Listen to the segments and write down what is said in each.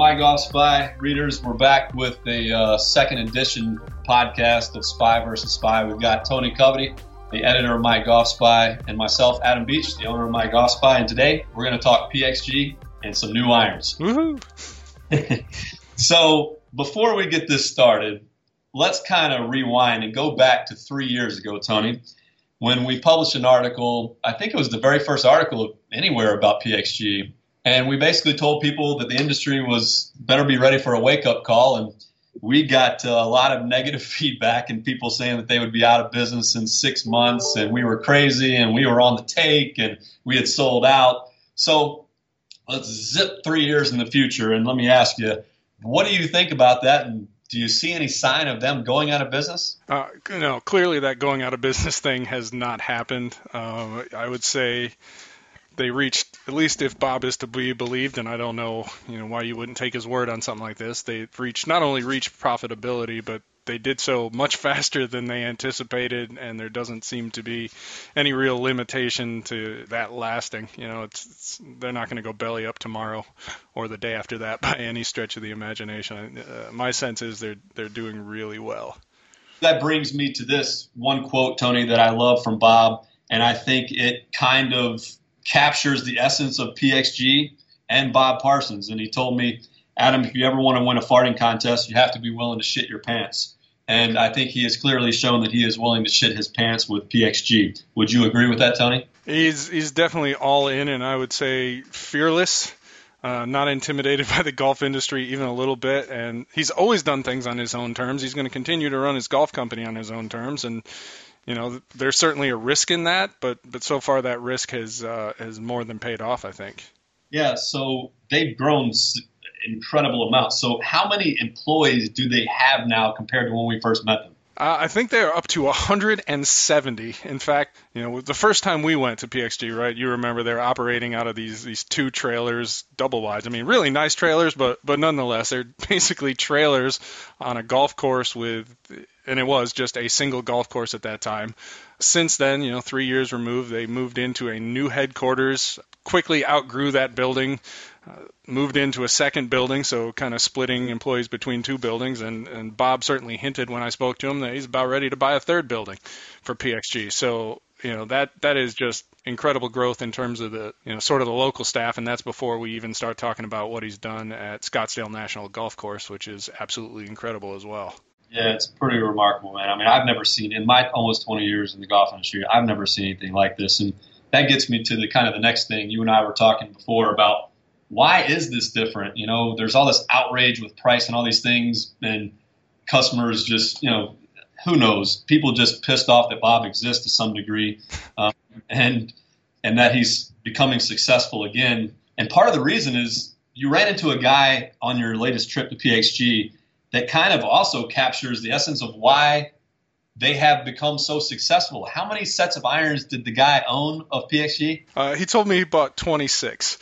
My Golf Spy readers, we're back with a second edition podcast of Spy vs. Spy. We've got Tony Covety, the editor of My Golf Spy, and myself, Adam Beach, the owner of My Golf Spy. And today, we're going to talk PXG and some new irons. Woohoo! So, before we get this started, let's kind of rewind and go back to 3 years ago, Tony, when we published an article. I think it was the very first article anywhere about PXG. And we basically told people that the industry was better be ready for a wake-up call. And we got a lot of negative feedback and people saying that they would be out of business in 6 months. And we were crazy and we were on the take and we had sold out. So let's zip 3 years in the future. And let me ask you, what do you think about that? And do you see any sign of them going out of business? No, clearly that going out of business thing has not happened. I would say they reached, at least if Bob is to be believed, and I don't know, why you wouldn't take his word on something like this. They reached, not only reached profitability, but they did so much faster than they anticipated, and there doesn't seem to be any real limitation to that lasting. They're not going to go belly up tomorrow or the day after that by any stretch of the imagination. My sense is they're doing really well. That brings me to this one quote, Tony, that I love from Bob, and I think it kind of captures the essence of PXG and Bob Parsons. And he told me, Adam, if you ever want to win a farting contest, you have to be willing to shit your pants. And I think he has clearly shown that he is willing to shit his pants with PXG. Would you agree with that, Tony? He's definitely all in, and I would say fearless, not intimidated by the golf industry even a little bit. And he's always done things on his own terms. He's going to continue to run his golf company on his own terms. And there's certainly a risk in that, but so far that risk has more than paid off, I think. Yeah, so they've grown incredible amounts. So how many employees do they have now compared to when we first met them? I think they're up to 170. In fact, the first time we went to PXG, right, you remember they're operating out of these two trailers, double wides. I mean, really nice trailers, but nonetheless, they're basically trailers on a golf course with – and it was just a single golf course at that time. Since then, 3 years removed, they moved into a new headquarters, quickly outgrew that building, moved into a second building, so kind of splitting employees between two buildings. And Bob certainly hinted when I spoke to him that he's about ready to buy a third building for PXG. So, that is just incredible growth in terms of the, sort of the local staff. And that's before we even start talking about what he's done at Scottsdale National Golf Course, which is absolutely incredible as well. Yeah, it's pretty remarkable, man. I mean, I've never seen, in my almost 20 years in the golf industry, I've never seen anything like this. And that gets me to the kind of the next thing. You and I were talking before about why is this different? There's all this outrage with price and all these things, and customers just, who knows? People just pissed off that Bob exists to some degree, and that he's becoming successful again. And part of the reason is you ran into a guy on your latest trip to PXG that kind of also captures the essence of why they have become so successful. How many sets of irons did the guy own of PXG? He told me he bought 26.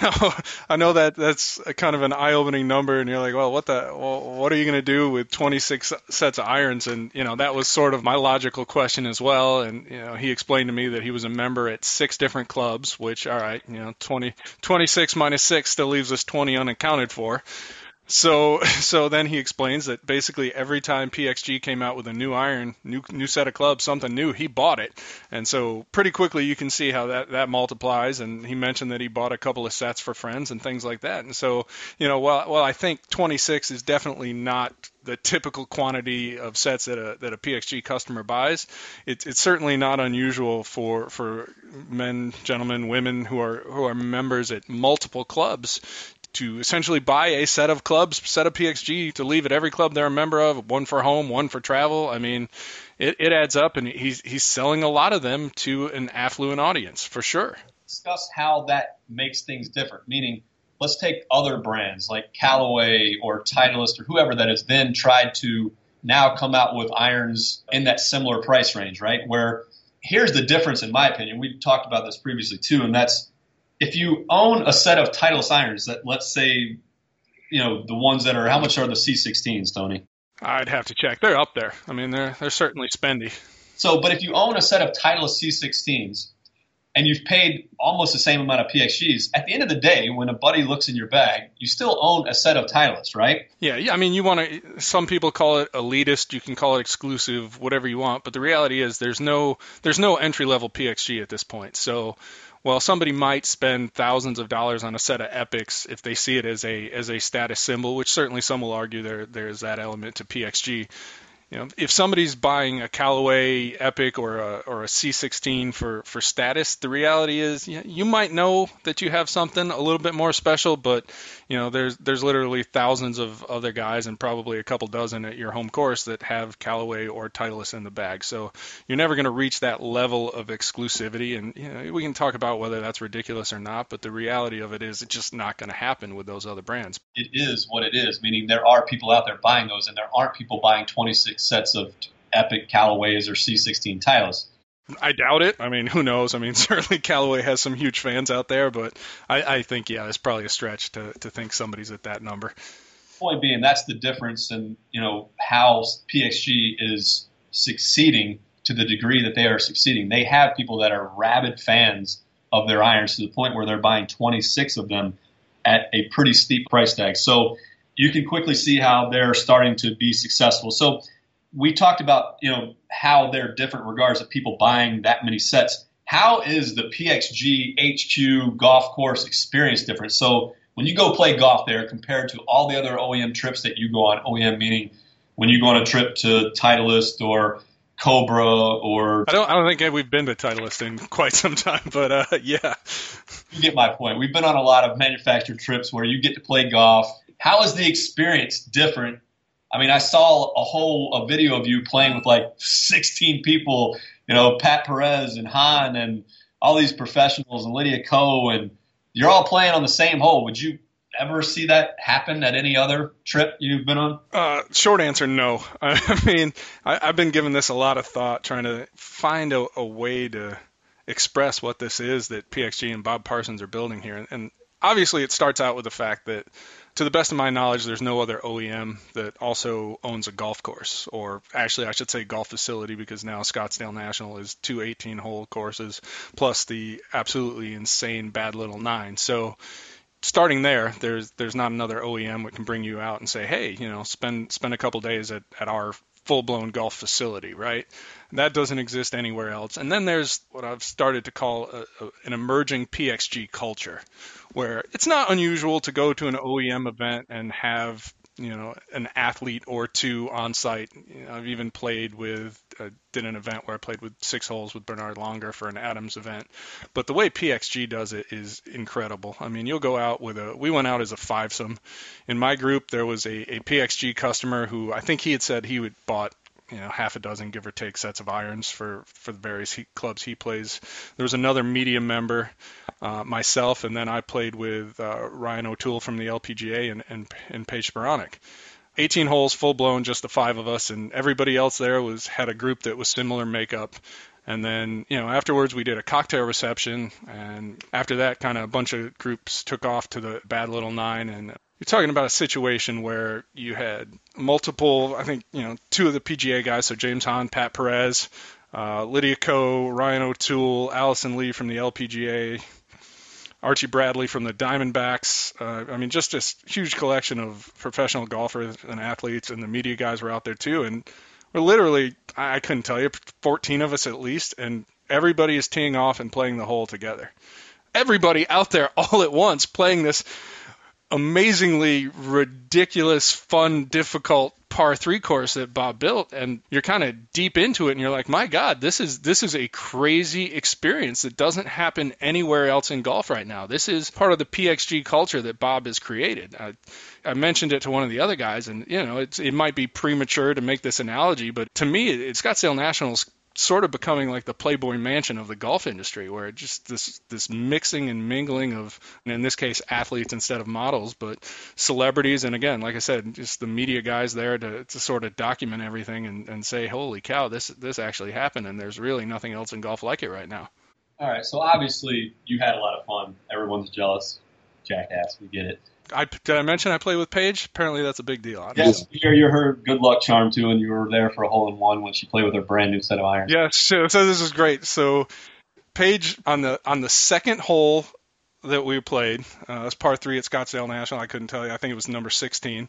Now, I know that that's a kind of an eye-opening number, and you're like, what are you going to do with 26 sets of irons? And, that was sort of my logical question as well. And, he explained to me that he was a member at 6 different clubs, which, all right, 26 minus 6 still leaves us 20 unaccounted for. So then he explains that basically every time PXG came out with a new iron, new set of clubs, something new, he bought it. And so pretty quickly you can see how that multiplies. And he mentioned that he bought a couple of sets for friends and things like that. And so, while I think 26 is definitely not the typical quantity of sets that a PXG customer buys, it's certainly not unusual for men, gentlemen, women who are members at multiple clubs to essentially buy a set of clubs, set of PXG, to leave at every club they're a member of, one for home, one for travel. I mean, it adds up, and he's selling a lot of them to an affluent audience, for sure. Discuss how that makes things different, meaning let's take other brands like Callaway or Titleist or whoever that has then tried to now come out with irons in that similar price range, right? Where here's the difference, in my opinion. We talked about this previously, too, and that's, if you own a set of Titleist irons, that let's say, the ones that are, how much are the C16s, Tony? I'd have to check. They're up there. I mean, they're certainly spendy. So, but if you own a set of Titleist C16s, and you've paid almost the same amount of PXGs, at the end of the day, when a buddy looks in your bag, you still own a set of Titleist, right? Yeah. I mean, you want to. Some people call it elitist. You can call it exclusive, whatever you want. But the reality is, there's no entry level PXG at this point. So, while somebody might spend thousands of dollars on a set of epics if they see it as a status symbol, which certainly some will argue there's that element to PXG. You know, if somebody's buying a Callaway Epic or a C16 for status, the reality is you might know that you have something a little bit more special, but you know there's literally thousands of other guys and probably a couple dozen at your home course that have Callaway or Titleist in the bag. So you're never going to reach that level of exclusivity, and you know, we can talk about whether that's ridiculous or not, but the reality of it is it's just not going to happen with those other brands. It is what it is, meaning there are people out there buying those, and there aren't people buying 26 sets of epic Callaways or C16 Titleist. I doubt it. I mean, who knows? I mean, certainly Callaway has some huge fans out there, but I think, yeah, it's probably a stretch to think somebody's at that number. Point being, that's the difference in, you know, how PXG is succeeding to the degree that they are succeeding. They have people that are rabid fans of their irons to the point where they're buying 26 of them at a pretty steep price tag. So you can quickly see how they're starting to be successful. So we talked about, you know, how there are different regards of people buying that many sets. How is the PXG HQ golf course experience different? So when you go play golf there compared to all the other OEM trips that you go on, OEM meaning when you go on a trip to Titleist or Cobra or... I don't think we've been to Titleist in quite some time, but yeah. You get my point. We've been on a lot of manufactured trips where you get to play golf. How is the experience different? I mean, I saw a video of you playing with like 16 people, you know, Pat Perez and Hahn and all these professionals and Lydia Ko, and you're all playing on the same hole. Would you ever see that happen at any other trip you've been on? Short answer, no. I mean, I've been giving this a lot of thought, trying to find a way to express what this is that PXG and Bob Parsons are building here. And obviously it starts out with the fact that, to the best of my knowledge, there's no other OEM that also owns a golf course, or actually I should say golf facility, because now Scottsdale National is two 18-hole courses plus the absolutely insane Bad Little 9. So starting there, there's not another OEM that can bring you out and say, hey, you know, spend a couple days at our full-blown golf facility, right? That doesn't exist anywhere else. And then there's what I've started to call an emerging PXG culture, where it's not unusual to go to an OEM event and have, you know, an athlete or two on site. You know, I've even did an event where I played with 6 holes with Bernard Langer for an Adams event. But the way PXG does it is incredible. I mean, you'll go out we went out as a fivesome. In my group, there was a PXG customer who I think he had said he would bought, you know, half a dozen, give or take, sets of irons for the various clubs he plays. There was another media member, myself, and then I played with Ryan O'Toole from the LPGA and Paige Spiranac. 18 holes, full-blown, just the 5 of us, and everybody else there had a group that was similar makeup. And then, you know, afterwards we did a cocktail reception, and after that kind of a bunch of groups took off to the Bad Little 9, and you're talking about a situation where you had multiple, I think, you know, 2 of the PGA guys, so James Hahn, Pat Perez, Lydia Ko, Ryan O'Toole, Allison Lee from the LPGA, Archie Bradley from the Diamondbacks. I mean, just this huge collection of professional golfers and athletes, and the media guys were out there too. And we're literally, I couldn't tell you, 14 of us at least, and everybody is teeing off and playing the hole together. Everybody out there all at once playing this amazingly ridiculous, fun, difficult par 3 course that Bob built, and you're kind of deep into it, and you're like, my God, this is a crazy experience that doesn't happen anywhere else in golf right now. This is part of the PXG culture that Bob has created. I mentioned it to one of the other guys, and you know, it might be premature to make this analogy, but to me, it's Scottsdale National's sort of becoming like the Playboy Mansion of the golf industry, where it just this mixing and mingling of, and in this case, athletes instead of models, but celebrities. And again, like I said, just the media guys there to sort of document everything and say, holy cow, this actually happened. And there's really nothing else in golf like it right now. All right. So obviously you had a lot of fun. Everyone's jealous. Jackass. We get it. Did I mention I play with Paige? Apparently that's a big deal. Yes, you're her good luck charm, too, and you were there for a hole-in-one when she played with her brand-new set of irons. Yeah, so this is great. So Paige, on the second hole that we played, that's par three at Scottsdale National. I couldn't tell you. I think it was number 16.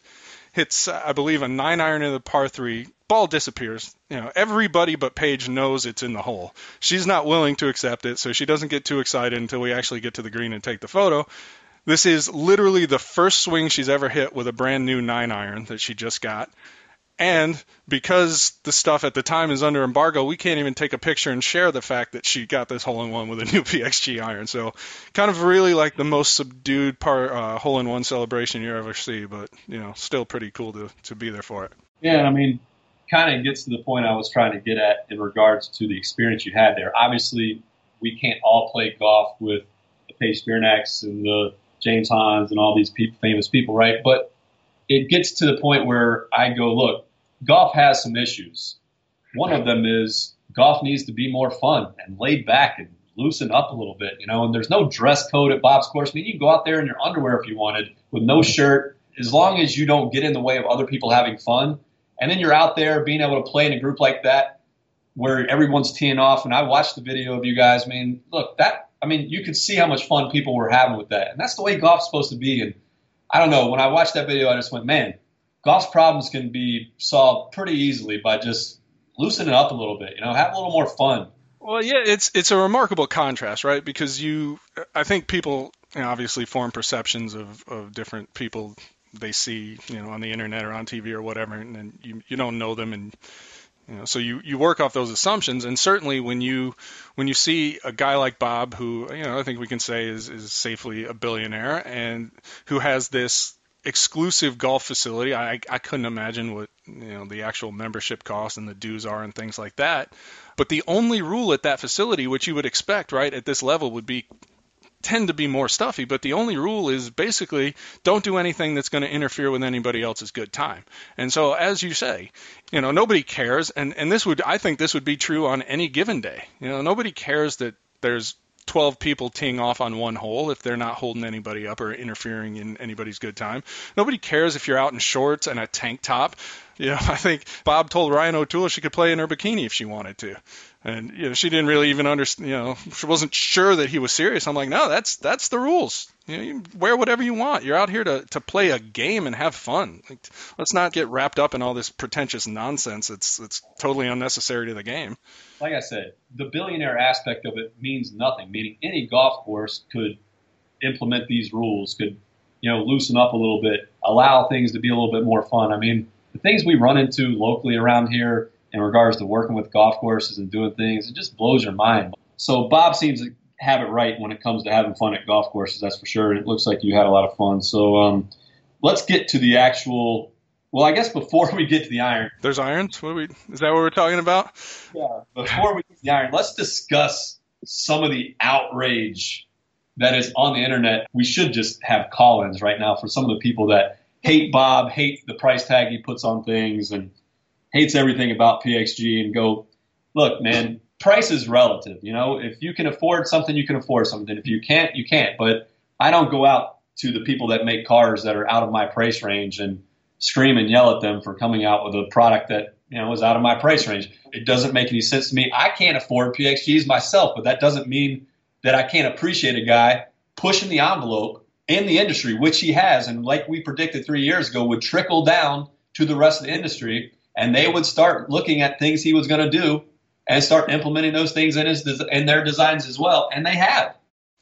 Hits, I believe, a 9-iron in the par three. Ball disappears. You know, everybody but Paige knows it's in the hole. She's not willing to accept it, so she doesn't get too excited until we actually get to the green and take the photo. This is literally the first swing she's ever hit with a brand new 9-iron that she just got. And because the stuff at the time is under embargo, we can't even take a picture and share the fact that she got this hole-in-one with a new PXG iron. So kind of really like the most subdued hole-in-one celebration you ever see, but, you know, still pretty cool to be there for it. Yeah, I mean, kind of gets to the point I was trying to get at in regards to the experience you had there. Obviously, we can't all play golf with the Paige Spiranacs and the James Hahns and all these famous people, right? But it gets to the point where I go, look, golf has some issues. One of them is golf needs to be more fun and laid back and loosen up a little bit, you know, and there's no dress code at Bob's course. I mean, you can go out there in your underwear if you wanted with no shirt, as long as you don't get in the way of other people having fun. And then you're out there being able to play in a group like that where everyone's teeing off. And I watched the video of you guys. I mean, look, you could see how much fun people were having with that. And that's the way golf's supposed to be. And I don't know, when I watched that video, I just went, man, golf's problems can be solved pretty easily by just loosening up a little bit, you know, have a little more fun. Well, yeah, it's a remarkable contrast, right? Because I think people, you know, obviously form perceptions of different people they see, you know, on the internet or on TV or whatever, and you don't know them, and you know, so you work off those assumptions. And certainly when you see a guy like Bob, who, you know, I think we can say is safely a billionaire and who has this exclusive golf facility, I couldn't imagine what, you know, the actual membership costs and the dues are and things like that. But the only rule at that facility, which you would expect, right, at this level would be tend to be more stuffy, but the only rule is basically don't do anything that's going to interfere with anybody else's good time. And so, as you say, you know, nobody cares. And I think this would be true on any given day. You know, nobody cares that there's 12 people teeing off on one hole if they're not holding anybody up or interfering in anybody's good time. Nobody cares if you're out in shorts and a tank top. You know, I think Bob told Ryan O'Toole she could play in her bikini if she wanted to. And, you know, she didn't really even understand, you know, she wasn't sure that he was serious. I'm like, no, that's the rules. You know, you wear whatever you want. You're out here to play a game and have fun. Like, let's not get wrapped up in all this pretentious nonsense. It's totally unnecessary to the game. Like I said, the billionaire aspect of it means nothing, meaning any golf course could implement these rules, could, you know, loosen up a little bit, allow things to be a little bit more fun. I mean, the things we run into locally around here in regards to working with golf courses and doing things, it just blows your mind. So Bob seems to have it right when it comes to having fun at golf courses, that's for sure. And it looks like you had a lot of fun. So let's get to the actual – well, I guess before we get to the iron. There's irons? Is that what we're talking about? Yeah, before we get to the iron, let's discuss some of the outrage that is on the internet. We should just have call-ins right now for some of the people that hate Bob, hate the price tag he puts on things, and hates everything about PXG, and go, look, man, price is relative. You know, if you can afford something, you can afford something. If you can't, you can't. But I don't go out to the people that make cars that are out of my price range and scream and yell at them for coming out with a product that, you know, is out of my price range. It doesn't make any sense to me. I can't afford PXGs myself, but that doesn't mean that I can't appreciate a guy pushing the envelope in the industry, which he has, and like we predicted 3 years ago, would trickle down to the rest of the industry, and they would start looking at things he was going to do and start implementing those things in their designs as well, and they have.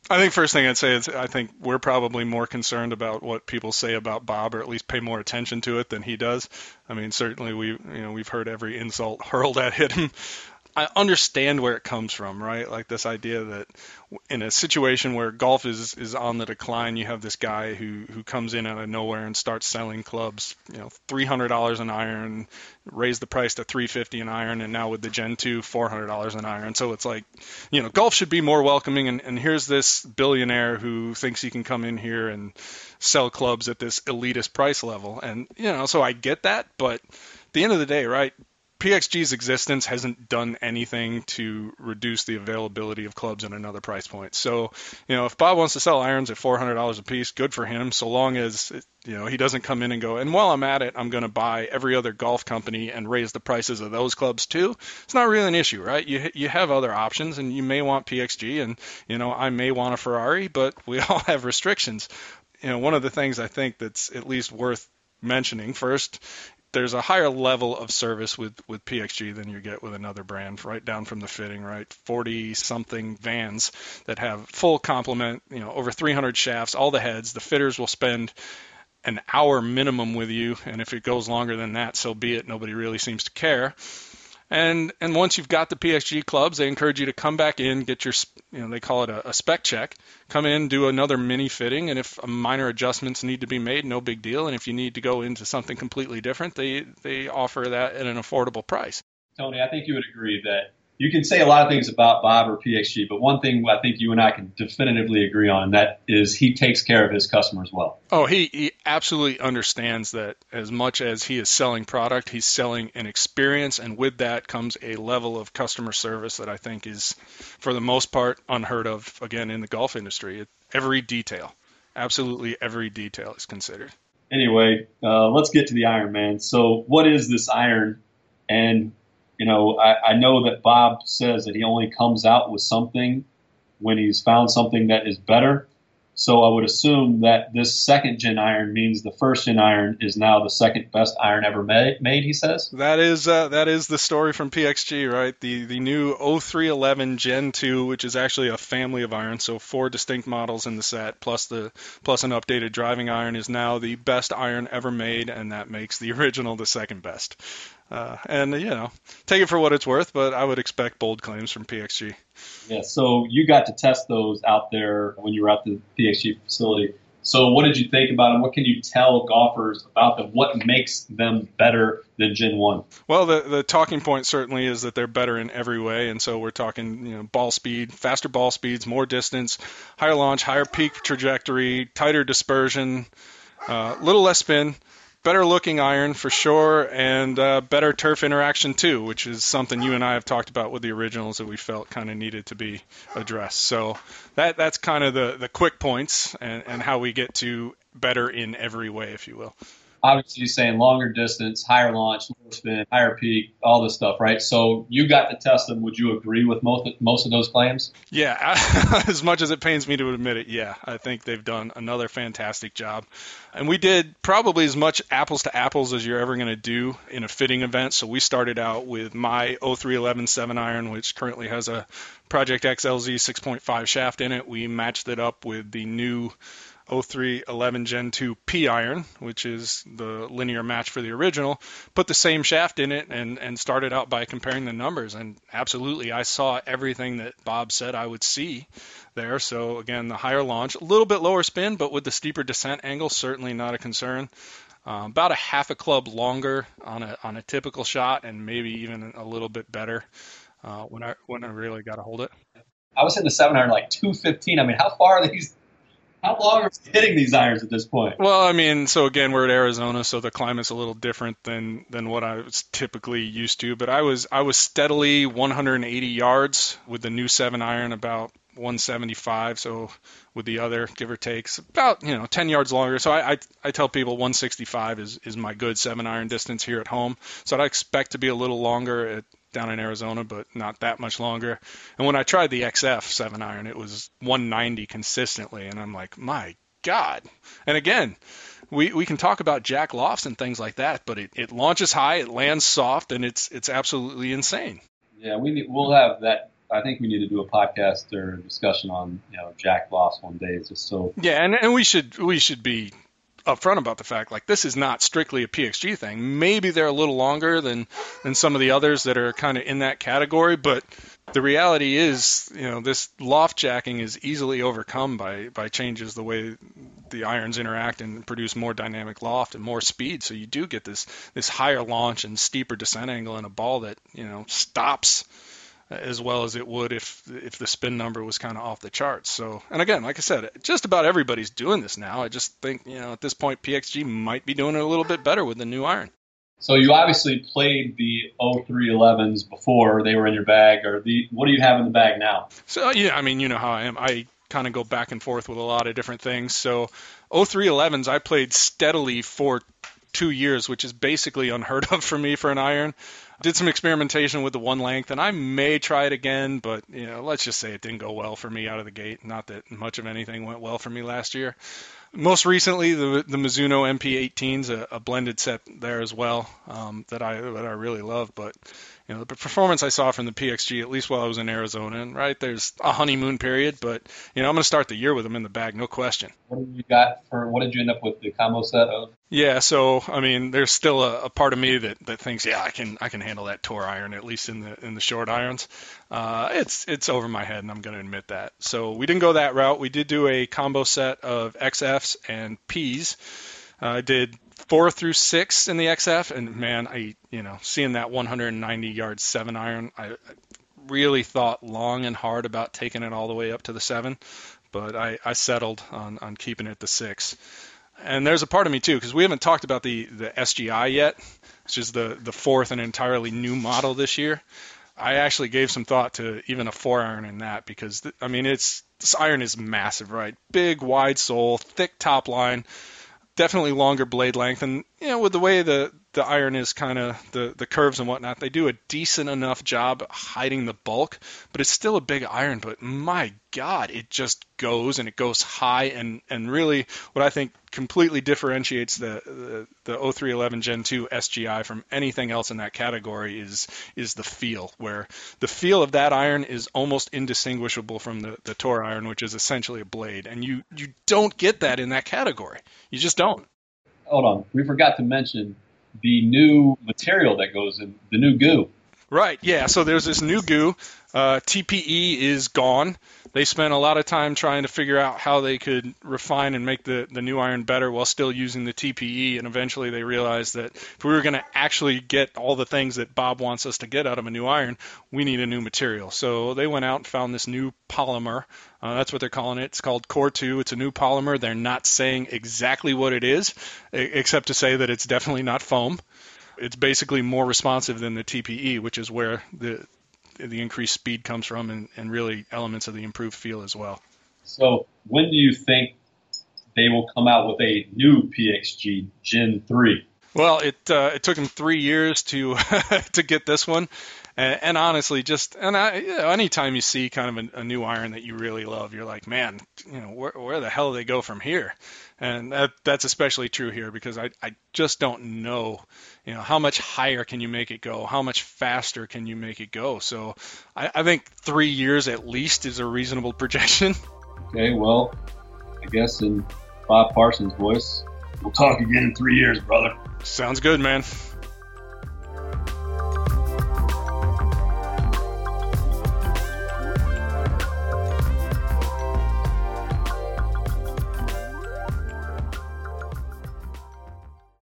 I think first thing I'd say is I think we're probably more concerned about what people say about Bob, or at least pay more attention to it than he does. I mean, certainly we've heard every insult hurled at him. I understand where it comes from, right? Like this idea that in a situation where golf is on the decline, you have this guy who comes in out of nowhere and starts selling clubs, you know, $300 an iron, raised the price to $350 an iron, and now with the Gen 2, $400 an iron. So it's like, you know, golf should be more welcoming, and here's this billionaire who thinks he can come in here and sell clubs at this elitist price level. And, you know, so I get that, but at the end of the day, right, PXG's existence hasn't done anything to reduce the availability of clubs at another price point. So, you know, if Bob wants to sell irons at $400 a piece, good for him, so long as, you know, he doesn't come in and go, and while I'm at it, I'm going to buy every other golf company and raise the prices of those clubs too. It's not really an issue, right? You have other options, and you may want PXG, and, you know, I may want a Ferrari, but we all have restrictions. You know, one of the things I think that's at least worth mentioning first, there's a higher level of service with PXG than you get with another brand, right down from the fitting, right? 40-something vans that have full complement, you know, over 300 shafts, all the heads. The fitters will spend an hour minimum with you, and if it goes longer than that, so be it. Nobody really seems to care. And once you've got the PXG clubs, they encourage you to come back in, get your, you know, they call it a spec check, come in, do another mini fitting, and if minor adjustments need to be made, no big deal. And if you need to go into something completely different, they offer that at an affordable price. Tony, I think you would agree that you can say a lot of things about Bob or PXG, but one thing I think you and I can definitively agree on, and that is he takes care of his customers well. Oh, he absolutely understands that as much as he is selling product, he's selling an experience, and with that comes a level of customer service that I think is, for the most part, unheard of, again, in the golf industry. Every detail, absolutely every detail is considered. Anyway, let's get to the iron, man. So what is this iron? And you know, I know that Bob says that he only comes out with something when he's found something that is better. So I would assume that this second-gen iron means the first-gen iron is now the second best iron ever made, he says? That is the story from PXG, right? The new 0311 Gen 2, which is actually a family of irons, so four distinct models in the set, plus an updated driving iron, is now the best iron ever made, and that makes the original the second best. And, you know, take it for what it's worth, but I would expect bold claims from PXG. Yeah, so you got to test those out there when you were at the PXG facility. So what did you think about them? What can you tell golfers about them? What makes them better than Gen 1? Well, the talking point certainly is that they're better in every way, and so we're talking, you know, ball speed, faster ball speeds, more distance, higher launch, higher peak trajectory, tighter dispersion, little less spin. Better looking iron for sure, and better turf interaction too, which is something you and I have talked about with the originals that we felt kind of needed to be addressed. So that's kind of the quick points and how we get to better in every way, if you will. Obviously, you're saying longer distance, higher launch, lower spin, higher peak, all this stuff, right? So you got to test them. Would you agree with most of those claims? Yeah, as much as it pains me to admit it, yeah. I think they've done another fantastic job. And we did probably as much apples to apples as you're ever going to do in a fitting event. So we started out with my 0311 7-iron, which currently has a Project XLZ 6.5 shaft in it. We matched it up with the new 0311 Gen 2 P iron, which is the linear match for the original, put the same shaft in it and started out by comparing the numbers. And absolutely, I saw everything that Bob said I would see there. So again, the higher launch, a little bit lower spin, but with the steeper descent angle, certainly not a concern. About a half a club longer on a typical shot, and maybe even a little bit better when I really got a hold of it. I was hitting the 7-iron like 215. I mean, how far are these? How long are we hitting these irons at this point? Well, I mean, so again, we're at Arizona, so the climate's a little different than what I was typically used to. But I was steadily 180 yards with the new 7-iron, about 175. So with the other, give or takes, about, you know, 10 yards longer. So I tell people 165 is my good 7-iron distance here at home. So I expect to be a little longer down in Arizona, but not that much longer. And when I tried the XF 7-iron, it was 190 consistently, and I'm like, my God. And again, we can talk about jack lofts and things like that, but it launches high, it lands soft, and it's absolutely insane. Yeah, we'll have that. I think we need to do a podcast or discussion on, you know, jack lofts one day. It's just so. Yeah, and we should be upfront about the fact, like, this is not strictly a PXG thing. Maybe they're a little longer than some of the others that are kind of in that category, but the reality is, you know, this loft jacking is easily overcome by changes the way the irons interact and produce more dynamic loft and more speed. So you do get this higher launch and steeper descent angle in a ball that, you know, stops as well as it would if the spin number was kind of off the charts. So, and again, like I said, just about everybody's doing this now. I just think, you know, at this point, PXG might be doing it a little bit better with the new iron. So you obviously played the 0311s before they were in your bag, or what do you have in the bag now? So yeah, I mean, you know how I am. I kind of go back and forth with a lot of different things. So 0311s I played steadily for 2 years, which is basically unheard of for me for an iron. Did some experimentation with the one length, and I may try it again, but you know, let's just say it didn't go well for me out of the gate. Not that much of anything went well for me last year. Most recently, the Mizuno MP18s, a blended set there as well, that I really love. But you know, the performance I saw from the PXG, at least while I was in Arizona, and right there's a honeymoon period, but you know, I'm going to start the year with them in the bag, no question. What did you end up with the combo set of? Yeah, so I mean, there's still a part of me that thinks, yeah, I can handle that tour iron, at least in the short irons. It's over my head, and I'm going to admit that. So we didn't go that route. We did do a combo set of XFs and Ps. I did 4 through 6 in the XF, and man, seeing that 190-yard 7-iron, I really thought long and hard about taking it all the way up to the 7, but I settled on keeping it the 6. And there's a part of me too, because we haven't talked about the SGI yet, which is the fourth and entirely new model this year. I actually gave some thought to even a 4-iron in that, because this iron is massive, right? Big, wide sole, thick top line, definitely longer blade length. And you know, with the way the iron is, kind of the curves and whatnot, they do a decent enough job hiding the bulk, but it's still a big iron. But my God, it just goes, and it goes high. And really what I think completely differentiates the 0311 Gen 2 SGI from anything else in that category is the feel, where the feel of that iron is almost indistinguishable from the tour iron, which is essentially a blade. And you don't get that in that category. You just don't. Hold on. We forgot to mention the new material that goes in, the new goo. Right, yeah. So there's this new goo. TPE is gone. They spent a lot of time trying to figure out how they could refine and make the new iron better while still using the TPE, and eventually they realized that if we were going to actually get all the things that Bob wants us to get out of a new iron, we need a new material. So they went out and found this new polymer. That's what they're calling it. It's called Core 2. It's a new polymer. They're not saying exactly what it is, except to say that it's definitely not foam. It's basically more responsive than the TPE, which is where the increased speed comes from, and really elements of the improved feel as well. So when do you think they will come out with a new PXG Gen 3? Well, it took them 3 years to get this one. And honestly, anytime you see kind of a new iron that you really love, you're like, man, you know, where the hell do they go from here? And that's especially true here, because I just don't know, you know, how much higher can you make it go? How much faster can you make it go? So I think 3 years at least is a reasonable projection. Okay, well, I guess in Bob Parsons' voice, we'll talk again in 3 years, brother. Sounds good, man.